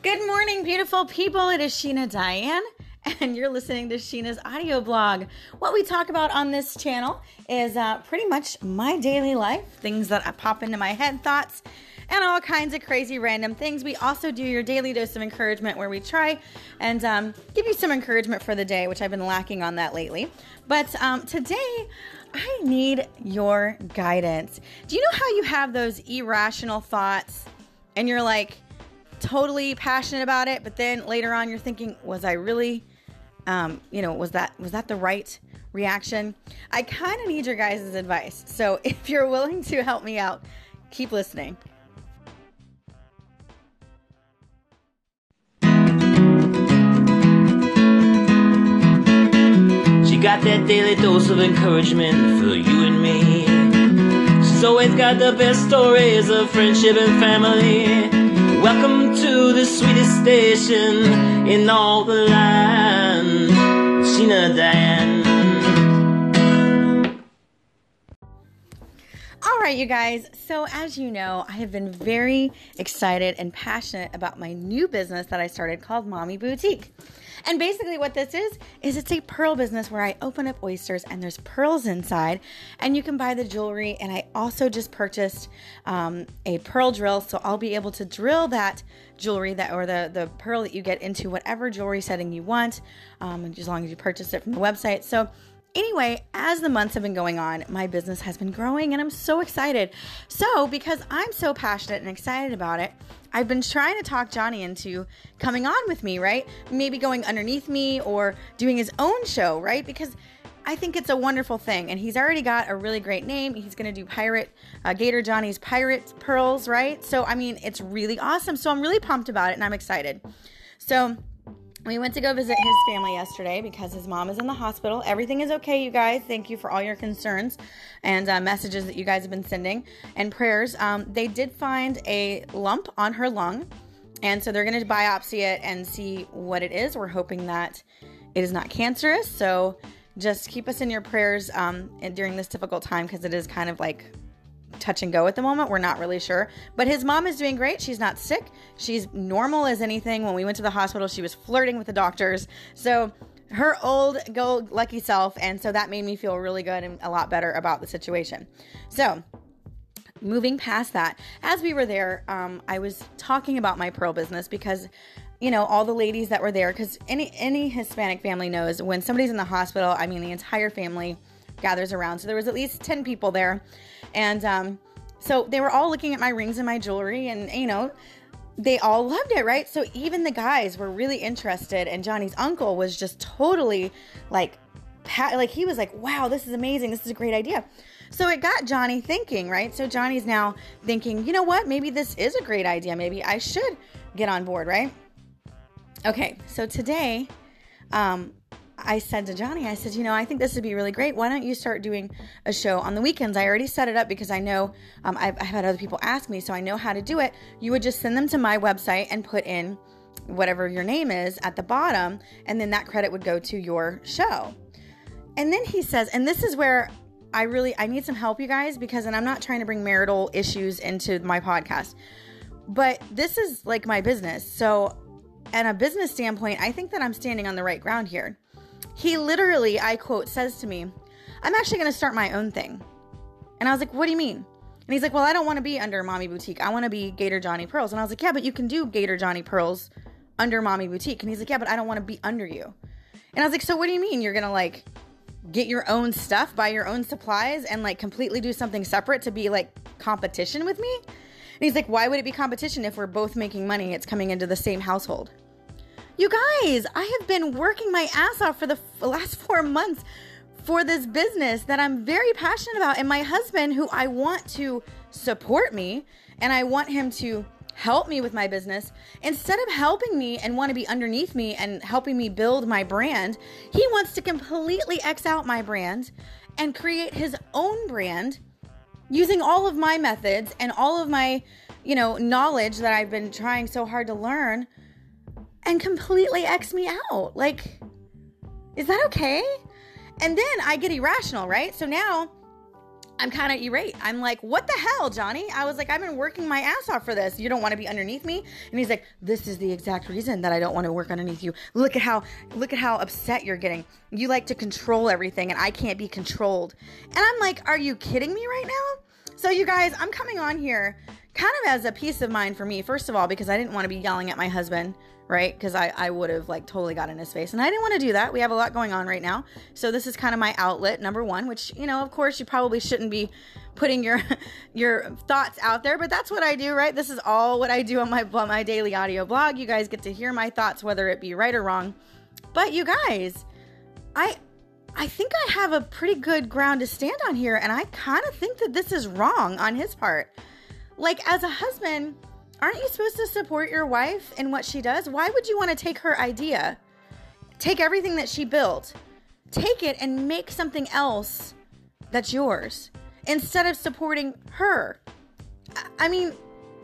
Good morning, beautiful people. It is Sheena Diane, and you're listening to Sheena's audio blog. What we talk about on this channel is pretty much my daily life, things that pop into my head, thoughts, and all kinds of crazy random things. We also do your daily dose of encouragement where we try and give you some encouragement for the day, which I've been lacking on that lately. But today, I need your guidance. Do you know how you have those irrational thoughts and you're like totally passionate about it, but then later on you're thinking, was I really, was that the right reaction? I kind of need your guys' advice. So if you're willing to help me out, keep listening. She got that daily dose of encouragement for you and me. She's always got the best stories of friendship and family. Welcome to the sweetest station in all the land, Sheena Diane. All right, you guys. So as you know, I have been very excited and passionate about my new business that I started called Mommy Boutique. And basically what this is it's a pearl business where I open up oysters and there's pearls inside and you can buy the jewelry. And I also just purchased a pearl drill. So I'll be able to drill that jewelry that, or the pearl that you get into whatever jewelry setting you want, as long as you purchase it from the website. So anyway, as the months have been going on, my business has been growing and I'm so excited. So because I'm so passionate and excited about it, I've been trying to talk Johnny into coming on with me, right? Maybe going underneath me or doing his own show, right? Because I think it's a wonderful thing. And he's already got a really great name. He's going to do Gator Johnny's Pirate Pearls, right? So, I mean, it's really awesome. So I'm really pumped about it and I'm excited. So we went to go visit his family yesterday because his mom is in the hospital. Everything is okay, you guys. Thank you for all your concerns and messages that you guys have been sending and prayers. They did find a lump on her lung, and so they're going to biopsy it and see what it is. We're hoping that it is not cancerous, so just keep us in your prayers during this difficult time because it is kind of like touch and go at the moment. We're not really sure, but his mom is doing great. She's not sick. She's normal as anything. When we went to the hospital, she was flirting with the doctors. So her old go lucky self. And so that made me feel really good and a lot better about the situation. So moving past that, as we were there, I was talking about my pearl business because, you know, all the ladies that were there, because any Hispanic family knows when somebody's in the hospital, I mean, the entire family gathers around. So there was at least 10 people there. And so they were all looking at my rings and my jewelry and, you know, they all loved it, right? So even the guys were really interested, and Johnny's uncle was just totally like he was like, wow, this is amazing. This is a great idea. So it got Johnny thinking, right? So Johnny's now thinking, you know what? Maybe this is a great idea. Maybe I should get on board, right? Okay. So today, I said to Johnny, I said, you know, I think this would be really great. Why don't you start doing a show on the weekends? I already set it up because I know I've had other people ask me, so I know how to do it. You would just send them to my website and put in whatever your name is at the bottom, and then that credit would go to your show. And then he says, and this is where I need some help, you guys, because, and I'm not trying to bring marital issues into my podcast, but this is like my business. So at a business standpoint, I think that I'm standing on the right ground here. He literally, I quote, says to me, I'm actually going to start my own thing. And I was like, what do you mean? And he's like, well, I don't want to be under Mommy Boutique. I want to be Gator Johnny Pearls. And I was like, yeah, but you can do Gator Johnny Pearls under Mommy Boutique. And he's like, yeah, but I don't want to be under you. And I was like, so what do you mean? You're going to like get your own stuff, buy your own supplies, and like completely do something separate to be like competition with me? And he's like, why would it be competition if we're both making money? It's coming into the same household. You guys, I have been working my ass off for the last 4 months for this business that I'm very passionate about. And my husband, who I want to support me and I want him to help me with my business, instead of helping me and want to be underneath me and helping me build my brand, he wants to completely X out my brand and create his own brand using all of my methods and all of my, you know, knowledge that I've been trying so hard to learn, and completely X me out. Like, is that okay? And then I get irrational, right? So now I'm kind of irate. I'm like, what the hell, Johnny? I was like, I've been working my ass off for this. You don't want to be underneath me? And he's like, this is the exact reason that I don't want to work underneath you. Look at how upset you're getting. You like to control everything and I can't be controlled. And I'm like, are you kidding me right now? So you guys, I'm coming on here kind of as a peace of mind for me, first of all, because I didn't want to be yelling at my husband, right? Because I would have like totally got in his face and I didn't want to do that. We have a lot going on right now. So this is kind of my outlet, number one, which, you know, of course you probably shouldn't be putting your thoughts out there, but that's what I do, right? This is all what I do on my daily audio blog. You guys get to hear my thoughts, whether it be right or wrong. But you guys, I think I have a pretty good ground to stand on here. And I kind of think that this is wrong on his part. Like, as a husband, aren't you supposed to support your wife in what she does? Why would you want to take her idea, take everything that she built, take it and make something else that's yours instead of supporting her? I mean,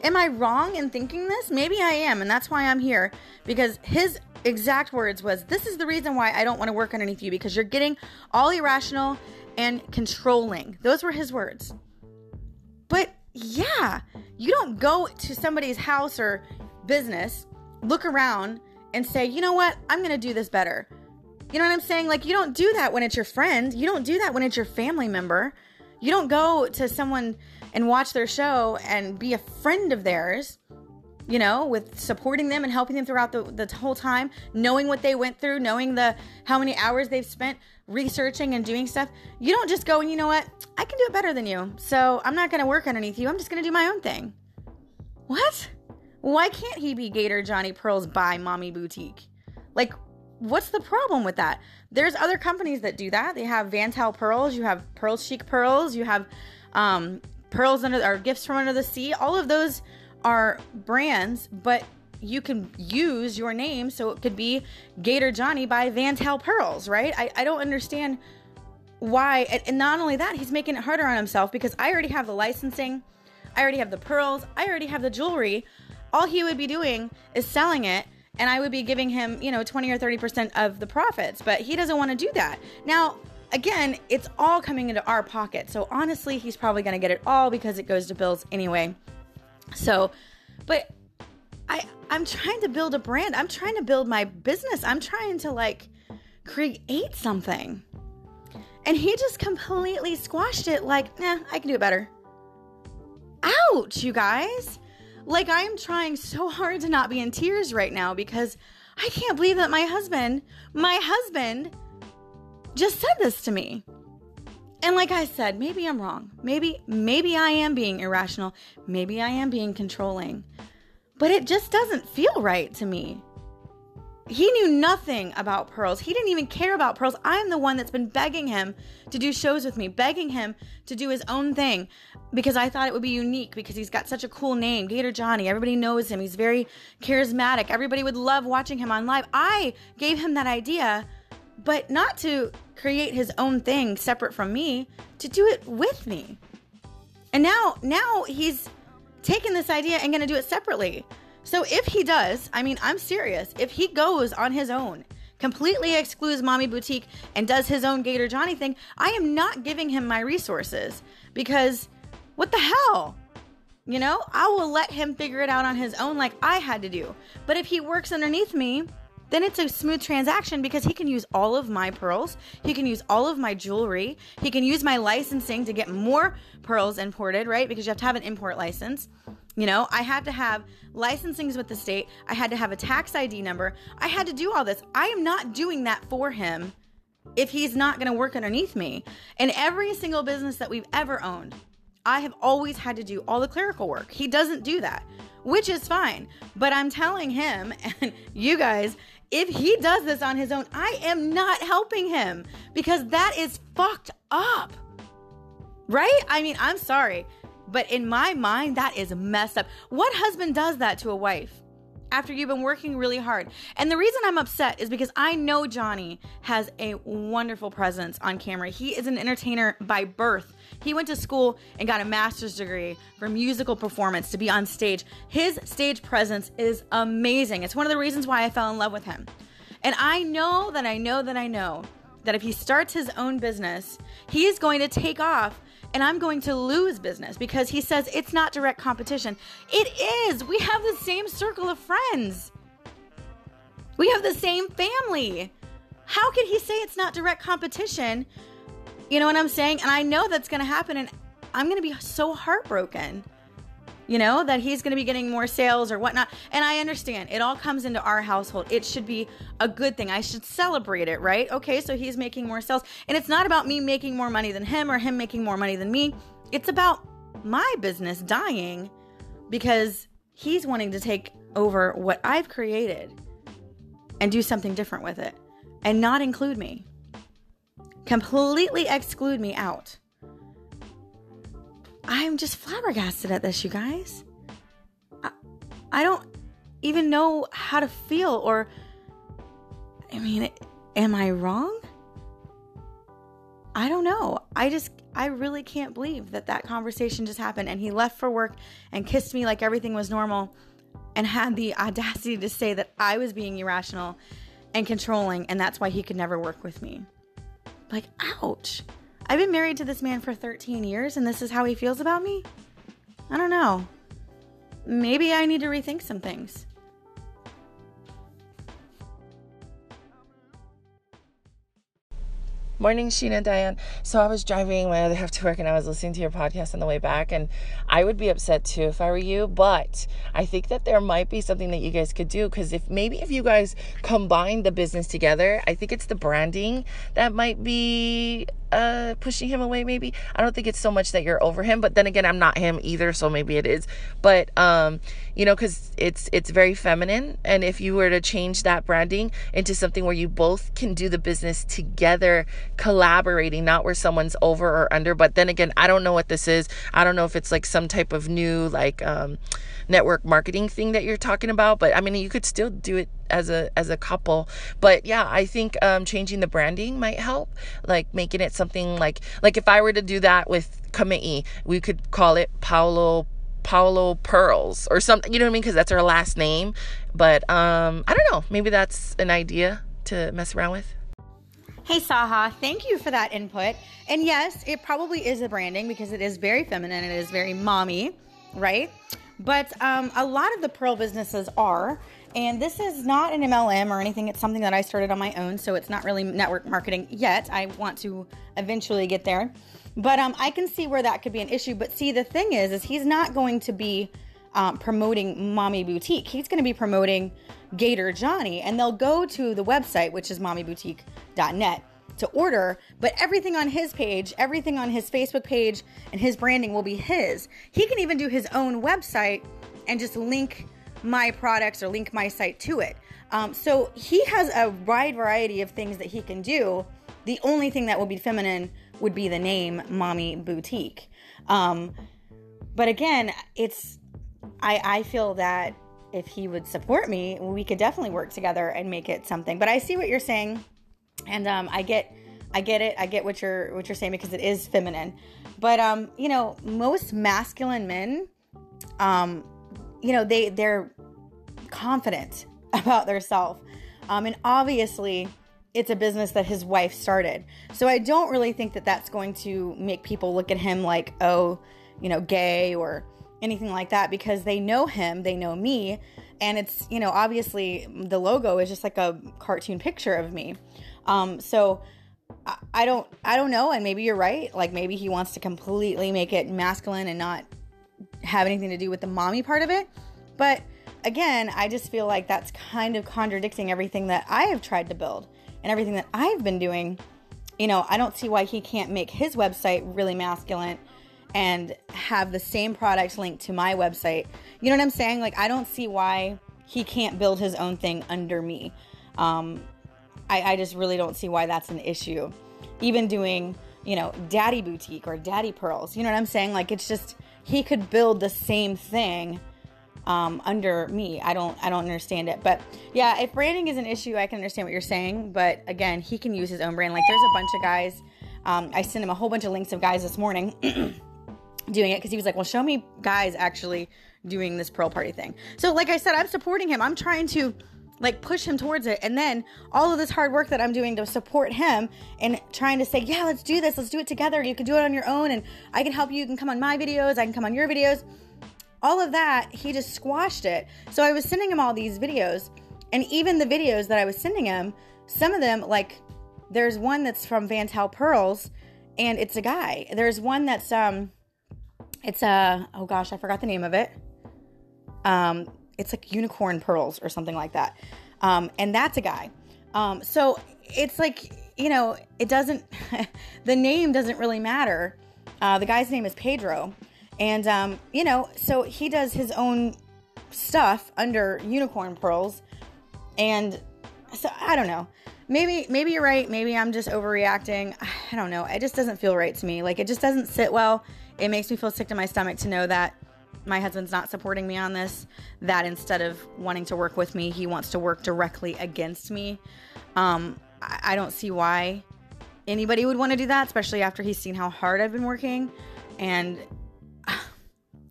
am I wrong in thinking this? Maybe I am, and that's why I'm here, because his exact words was, this is the reason why I don't want to work underneath you, because you're getting all irrational and controlling. Those were his words. But yeah, you don't go to somebody's house or business, look around and say, you know what, I'm going to do this better. You know what I'm saying? Like, you don't do that when it's your friend. You don't do that when it's your family member. You don't go to someone and watch their show and be a friend of theirs, you know, with supporting them and helping them throughout the whole time, knowing what they went through, knowing how many hours they've spent researching and doing stuff. You don't just go and, you know what, I can do it better than you, so I'm not going to work underneath you. I'm just going to do my own thing. What? Why can't he be Gator Johnny Pearls by Mommy Boutique? Like, what's the problem with that? There's other companies that do that. They have Vantel Pearls. You have Pearl Chic Pearls. You have pearls or gifts from under the sea. All of those are brands, but you can use your name, so it could be Gator Johnny by Vantel Pearls, right? I don't understand why. And not only that, he's making it harder on himself, because I already have the licensing, I already have the pearls, I already have the jewelry. All he would be doing is selling it, and I would be giving him, you know, 20 or 30% of the profits, but he doesn't want to do that. Now, again, it's all coming into our pocket, so honestly, he's probably going to get it all because it goes to bills anyway. So, but I'm trying to build a brand. I'm trying to build my business. I'm trying to like create something. And he just completely squashed it like, nah, I can do it better. Ouch, you guys. Like, I am trying so hard to not be in tears right now, because I can't believe that my husband just said this to me. And like I said, maybe I'm wrong. Maybe I am being irrational. Maybe I am being controlling. But it just doesn't feel right to me. He knew nothing about pearls. He didn't even care about pearls. I'm the one that's been begging him to do shows with me, begging him to do his own thing, because I thought it would be unique, because he's got such a cool name, Gator Johnny. Everybody knows him. He's very charismatic. Everybody would love watching him on live. I gave him that idea, but not to create his own thing separate from me, to do it with me. And now he's taking this idea and going to do it separately. So if he does, I mean, I'm serious, if he goes on his own, completely excludes Mommy Boutique and does his own Gator Johnny thing, I am not giving him my resources, because what the hell? You know, I will let him figure it out on his own like I had to do. But if he works underneath me, then it's a smooth transaction, because he can use all of my pearls. He can use all of my jewelry. He can use my licensing to get more pearls imported, right? Because you have to have an import license. You know, I had to have licensings with the state. I had to have a tax ID number. I had to do all this. I am not doing that for him if he's not going to work underneath me. In every single business that we've ever owned, I have always had to do all the clerical work. He doesn't do that, which is fine. But I'm telling him, and you guys, if he does this on his own, I am not helping him, because that is fucked up, right? I mean, I'm sorry, but in my mind, that is messed up. What husband does that to a wife after you've been working really hard? And the reason I'm upset is because I know Johnny has a wonderful presence on camera. He is an entertainer by birth. He went to school and got a master's degree for musical performance to be on stage. His stage presence is amazing. It's one of the reasons why I fell in love with him. And I know that if he starts his own business, he is going to take off and I'm going to lose business because he says it's not direct competition. It is. We have the same circle of friends. We have the same family. How could he say it's not direct competition? You know what I'm saying? And I know that's going to happen, and I'm going to be so heartbroken, you know, that he's going to be getting more sales or whatnot. And I understand. It all comes into our household. It should be a good thing. I should celebrate it, right? Okay, so he's making more sales. And it's not about me making more money than him or him making more money than me. It's about my business dying because he's wanting to take over what I've created and do something different with it and not include me. Completely exclude me out. I'm just flabbergasted at this, you guys. I don't even know how to feel, or, I mean, am I wrong? I don't know. I really can't believe that conversation just happened, and he left for work and kissed me like everything was normal and had the audacity to say that I was being irrational and controlling, and that's why he could never work with me. Like, ouch. I've been married to this man for 13 years and this is how he feels about me? I don't know. Maybe I need to rethink some things. Morning, Sheena Diane. So I was driving my other half to work and I was listening to your podcast on the way back, and I would be upset too if I were you, but I think that there might be something that you guys could do, because if you guys combine the business together, I think it's the branding that might be pushing him away maybe. I don't think it's so much that you're over him, but then again, I'm not him either, so maybe it is. But you know, because it's very feminine, and if you were to change that branding into something where you both can do the business together, collaborating, not where someone's over or under. But then again, I don't know what this is. I don't know if it's like some type of new network marketing thing that you're talking about, but I mean, you could still do it as a couple. But yeah, I think changing the branding might help, like making it something like if I were to do that with Kamei, we could call it Paolo Pearls or something, you know what I mean, because that's her last name. But I don't know, maybe that's an idea to mess around with. Hey, Saha, thank you for that input. And yes, it probably is the branding because it is very feminine. It is very mommy, right? But a lot of the pearl businesses are, and this is not an MLM or anything. It's something that I started on my own, so it's not really network marketing yet. I want to eventually get there. But I can see where that could be an issue. But see, the thing is he's not going to be promoting Mommy Boutique. He's going to be promoting Gator Johnny, and they'll go to the website, which is mommyboutique.net, to order. But everything on his page, everything on his Facebook page, and his branding will be his. He can even do his own website and just link my products or link my site to it. So he has a wide variety of things that he can do. The only thing that will be feminine would be the name Mommy Boutique. But again, it's I feel that if he would support me, we could definitely work together and make it something. But I see what you're saying, and I get it. I get what you're saying, because it is feminine. But you know, most masculine men, you know, they're confident about themselves, and obviously, it's a business that his wife started. So I don't really think that that's going to make people look at him like, oh, you know, gay or anything like that, because they know him, they know me, and it's, you know, obviously the logo is just like a cartoon picture of me. So I don't know, and maybe you're right. Like, maybe he wants to completely make it masculine and not have anything to do with the mommy part of it. But again, I just feel like that's kind of contradicting everything that I have tried to build and everything that I've been doing. You know, I don't see why he can't make his website really masculine and have the same products linked to my website. You know what I'm saying? Like, I don't see why he can't build his own thing under me. I just really don't see why that's an issue. Even doing, you know, Daddy Boutique or Daddy Pearls. You know what I'm saying? Like, it's just, he could build the same thing under me. I don't understand it. But yeah, if branding is an issue, I can understand what you're saying. But again, he can use his own brand. Like, there's a bunch of guys. I sent him a whole bunch of links of guys this morning doing it, because he was like, well, show me guys actually doing this pearl party thing. So like I said, I'm supporting him. I'm trying to like push him towards it. And then all of this hard work that I'm doing to support him and trying to say, yeah, let's do this. Let's do it together. You can do it on your own. And I can help you. You can come on my videos. I can come on your videos. All of that, he just squashed it. So I was sending him all these videos. And even the videos that I was sending him, some of them, like there's one that's from Vantel Pearls and it's a guy. There's one that's, it's a, oh gosh, I forgot the name of it. It's like Unicorn Pearls or something like that. And that's a guy. So it's like, you know, it doesn't, the name doesn't really matter. The guy's name is Pedro. And, you know, so he does his own stuff under Unicorn Pearls. And so I don't know, maybe you're right. Maybe I'm just overreacting. I don't know. It just doesn't feel right to me. Like it just doesn't sit well. It makes me feel sick to my stomach to know that my husband's not supporting me on this, that instead of wanting to work with me, he wants to work directly against me. I don't see why anybody would want to do that, especially after he's seen how hard I've been working. And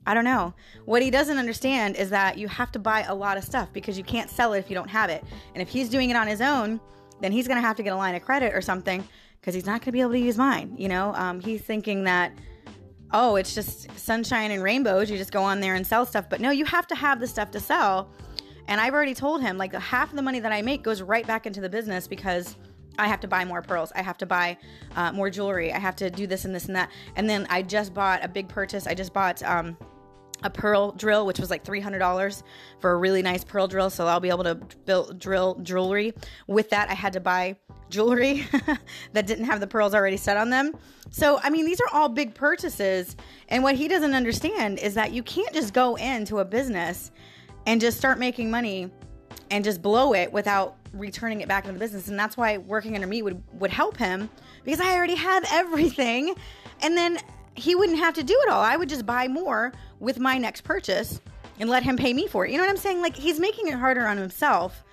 I don't know. What he doesn't understand is that you have to buy a lot of stuff because you can't sell it if you don't have it. And if he's doing it on his own, then he's going to have to get a line of credit or something because he's not going to be able to use mine. You know, he's thinking that, oh, it's just sunshine and rainbows. You just go on there and sell stuff. But no, you have to have the stuff to sell. And I've already told him, like, half of the money that I make goes right back into the business because I have to buy more pearls. I have to buy more jewelry. I have to do this and this and that. And then I just bought a big purchase. I just bought a pearl drill, which was like $300 for a really nice pearl drill. So I'll be able to drill jewelry. With that, I had to buy jewelry that didn't have the pearls already set on them. So, I mean, these are all big purchases. And what he doesn't understand is that you can't just go into a business and just start making money and just blow it without returning it back into the business. And that's why working under me would help him because I already had everything. And then he wouldn't have to do it all. I would just buy more with my next purchase and let him pay me for it. You know what I'm saying? Like, he's making it harder on himself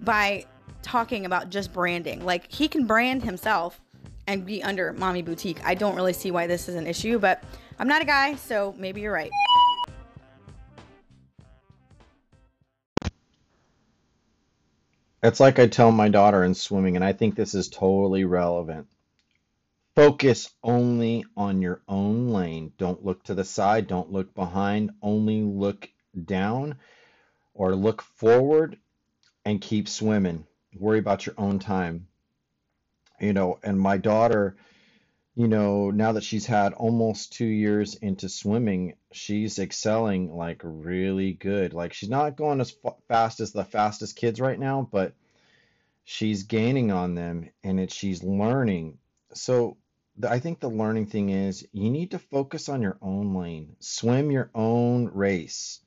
by talking about just branding. Like, he can brand himself and be under Mommy Boutique. I don't really see why this is an issue, but I'm not a guy, so maybe you're right. It's like I tell my daughter in swimming, and I think this is totally relevant. Focus only on your own lane. Don't look to the side. Don't look behind. Only look down or look forward and keep swimming. Worry about your own time. You know, and my daughter, you know, now that she's had almost 2 years into swimming, she's excelling like really good. Like, she's not going as fast as the fastest kids right now, but she's gaining on them and she's learning. So I think the learning thing is you need to focus on your own lane, swim your own race.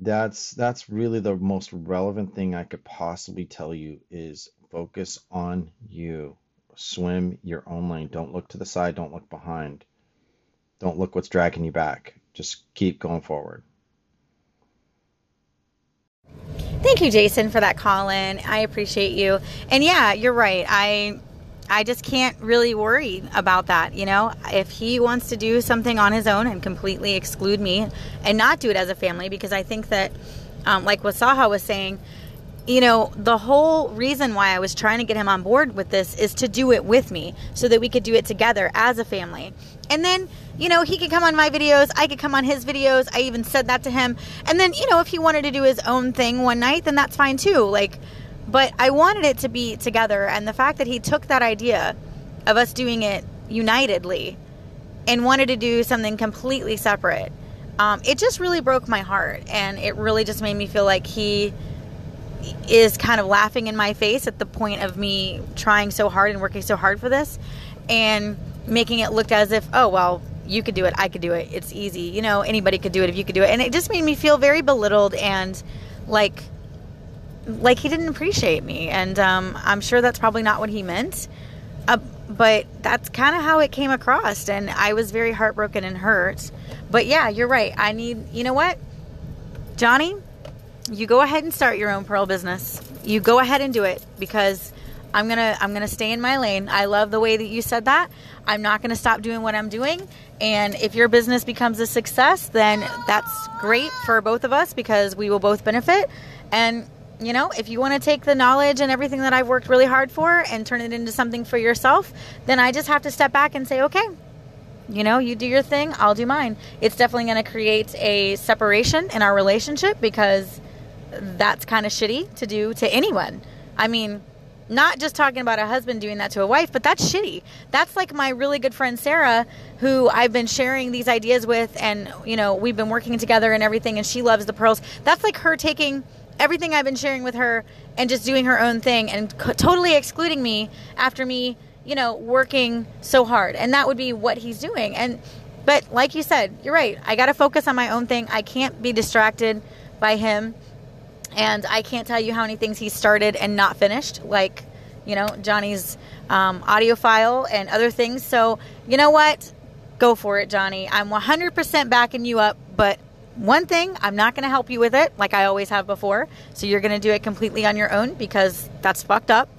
That's really the most relevant thing I could possibly tell you is focus on you, swim your own lane. Don't look to the side. Don't look behind. Don't look what's dragging you back. Just keep going forward. Thank you, Jason, for that call in. I appreciate you. And yeah, you're right. I just can't really worry about that, you know. If he wants to do something on his own and completely exclude me and not do it as a family, because I think that, like Wasaha was saying, you know, the whole reason why I was trying to get him on board with this is to do it with me so that we could do it together as a family. And then, you know, he could come on my videos. I could come on his videos. I even said that to him. And then, you know, if he wanted to do his own thing one night, then that's fine too. Like, but I wanted it to be together, and the fact that he took that idea of us doing it unitedly and wanted to do something completely separate, it just really broke my heart, and it really just made me feel like he is kind of laughing in my face at the point of me trying so hard and working so hard for this and making it look as if, oh, well, you could do it, I could do it, it's easy, you know, anybody could do it if you could do it. And it just made me feel very belittled and like he didn't appreciate me. And I'm sure that's probably not what he meant, but that's kind of how it came across, and I was very heartbroken and hurt. But yeah, you're right. I need, you know what, Johnny, you go ahead and start your own pearl business. You go ahead and do it, because I'm gonna stay in my lane. I love the way that you said that. I'm not gonna stop doing what I'm doing. And if your business becomes a success, then that's great for both of us, because we will both benefit. And you know, if you want to take the knowledge and everything that I've worked really hard for and turn it into something for yourself, then I just have to step back and say, okay, you know, you do your thing, I'll do mine. It's definitely going to create a separation in our relationship, because that's kind of shitty to do to anyone. I mean, not just talking about a husband doing that to a wife, but that's shitty. That's like my really good friend, Sarah, who I've been sharing these ideas with, and, you know, we've been working together and everything, and she loves the pearls. That's like her taking everything I've been sharing with her and just doing her own thing and totally excluding me after me, you know, working so hard. And that would be what he's doing. And, but like you said, you're right. I got to focus on my own thing. I can't be distracted by him. And I can't tell you how many things he started and not finished, like, you know, Johnny's audio file and other things. So, you know what? Go for it, Johnny. I'm 100% backing you up. But one thing, I'm not going to help you with it like I always have before. So you're going to do it completely on your own, because that's fucked up.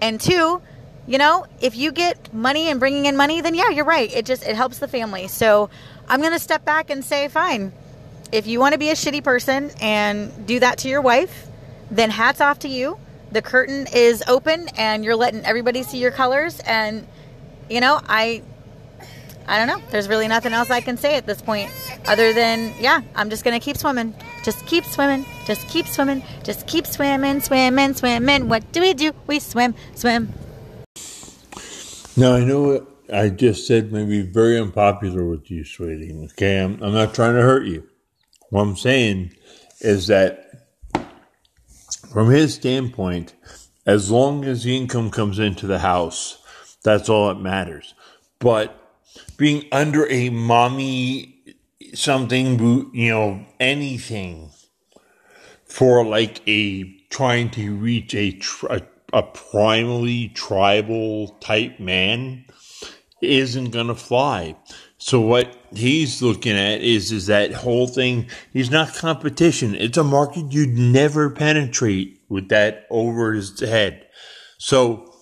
And two, you know, if you get money and bringing in money, then yeah, you're right. It just, it helps the family. So I'm going to step back and say, fine. If you want to be a shitty person and do that to your wife, then hats off to you. The curtain is open and you're letting everybody see your colors. And, you know, I don't know. There's really nothing else I can say at this point other than, yeah, I'm just going to keep swimming. Just keep swimming. Just keep swimming. Just keep swimming, swimming, swimming. What do? We swim, swim. Now, I know what I just said may be very unpopular with you, sweetie. Okay, I'm not trying to hurt you. What I'm saying is that from his standpoint, as long as the income comes into the house, that's all that matters. But being under a mommy something, you know, anything for like a trying to reach a primarily tribal type man isn't going to fly. So what he's looking at is that whole thing. He's not competition. It's a market you'd never penetrate with that over his head. So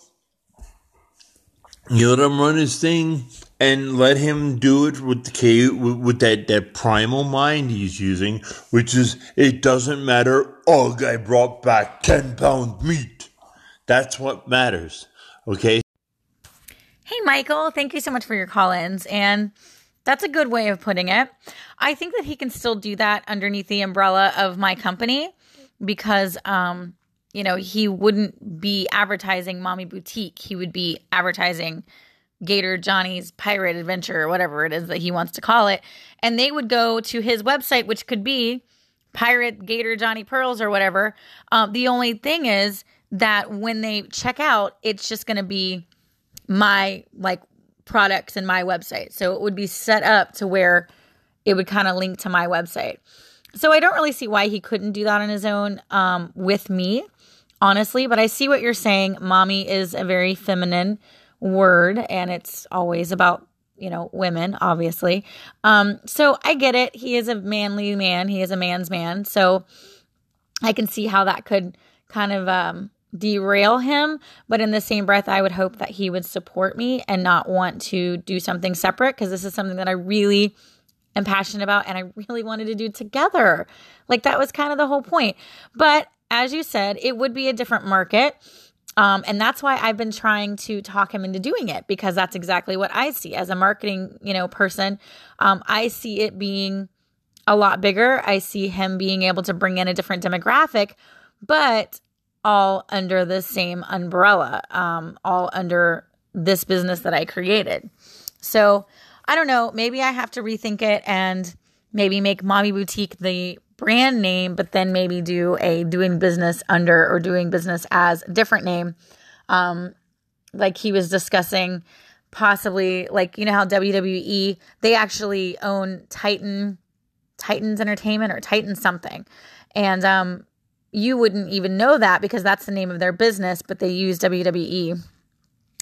you let him run his thing and let him do it with the with that primal mind he's using, which is it doesn't matter. Ugh, I brought back 10 pound meat. That's what matters. Okay. Hey, Michael, thank you so much for your call-ins. And that's a good way of putting it. I think that he can still do that underneath the umbrella of my company because, you know, he wouldn't be advertising Mommy Boutique. He would be advertising Gator Johnny's Pirate Adventure or whatever it is that he wants to call it. And they would go to his website, which could be Pirate Gator Johnny Pearls or whatever. The only thing is that when they check out, it's just going to be my like products and my website. So it would be set up to where it would kind of link to my website. So I don't really see why he couldn't do that on his own with me, honestly. But I see what you're saying. Mommy is a very feminine word and it's always about, you know, women, obviously. So I get it. He is a manly man. He is a man's man. So I can see how that could kind of, derail him, but in the same breath, I would hope that he would support me and not want to do something separate, because this is something that I really am passionate about and I really wanted to do together. Like that was kind of the whole point. But as you said, it would be a different market. And that's why I've been trying to talk him into doing it, because that's exactly what I see as a marketing, you know, person. I see it being a lot bigger. I see him being able to bring in a different demographic, but all under the same umbrella, all under this business that I created. So I don't know, maybe I have to rethink it and maybe make Mommy Boutique the brand name, but then maybe do a doing business under or doing business as a different name. Like he was discussing possibly, like, you know how WWE, they actually own Titan's Entertainment or Titan something. And, you wouldn't even know that because that's the name of their business, but they use WWE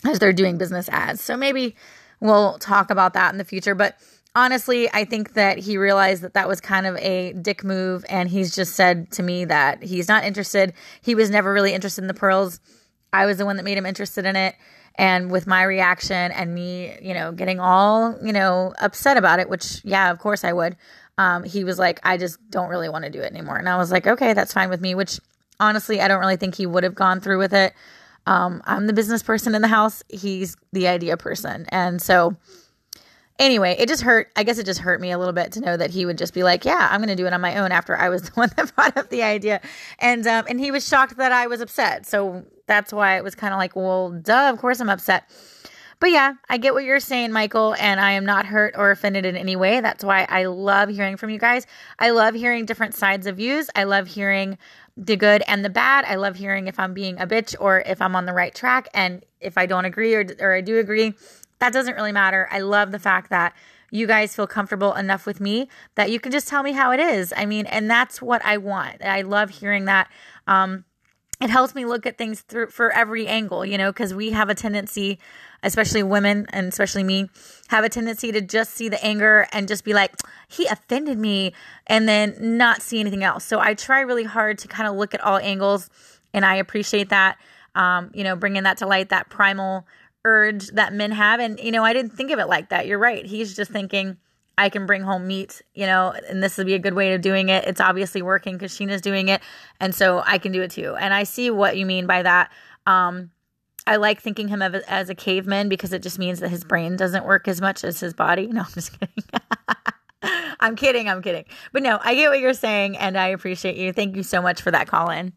as they're doing business as. So maybe we'll talk about that in the future. But honestly, I think that he realized that that was kind of a dick move. And he's just said to me that he's not interested. He was never really interested in the pearls. I was the one that made him interested in it. And with my reaction and me, you know, getting all, you know, upset about it, which, yeah, of course I would. He was like, I just don't really want to do it anymore. And I was like, okay, that's fine with me, which honestly, I don't really think he would have gone through with it. I'm the business person in the house. He's the idea person. And so anyway, it just hurt. I guess it just hurt me a little bit to know that he would just be like, yeah, I'm going to do it on my own after I was the one that brought up the idea. And he was shocked that I was upset. So that's why it was kind of like, well, duh, of course I'm upset. But yeah, I get what you're saying, Michael, and I am not hurt or offended in any way. That's why I love hearing from you guys. I love hearing different sides of views. I love hearing the good and the bad. I love hearing if I'm being a bitch or if I'm on the right track. And if I don't agree or I do agree, that doesn't really matter. I love the fact that you guys feel comfortable enough with me that you can just tell me how it is. I mean, and that's what I want. I love hearing that. It helps me look at things through for every angle, you know, because we have a tendency, especially women and especially me, have a tendency to just see the anger and just be like, he offended me, and then not see anything else. So I try really hard to kind of look at all angles, and I appreciate that, you know, bringing that to light, that primal urge that men have. And, you know, I didn't think of it like that. You're right. He's just thinking, I can bring home meat, you know, and this would be a good way of doing it. It's obviously working because Sheena's doing it. And so I can do it too. And I see what you mean by that. I like thinking him of as a caveman because it just means that his brain doesn't work as much as his body. No, I'm just kidding. I'm kidding. But no, I get what you're saying and I appreciate you. Thank you so much for that call in.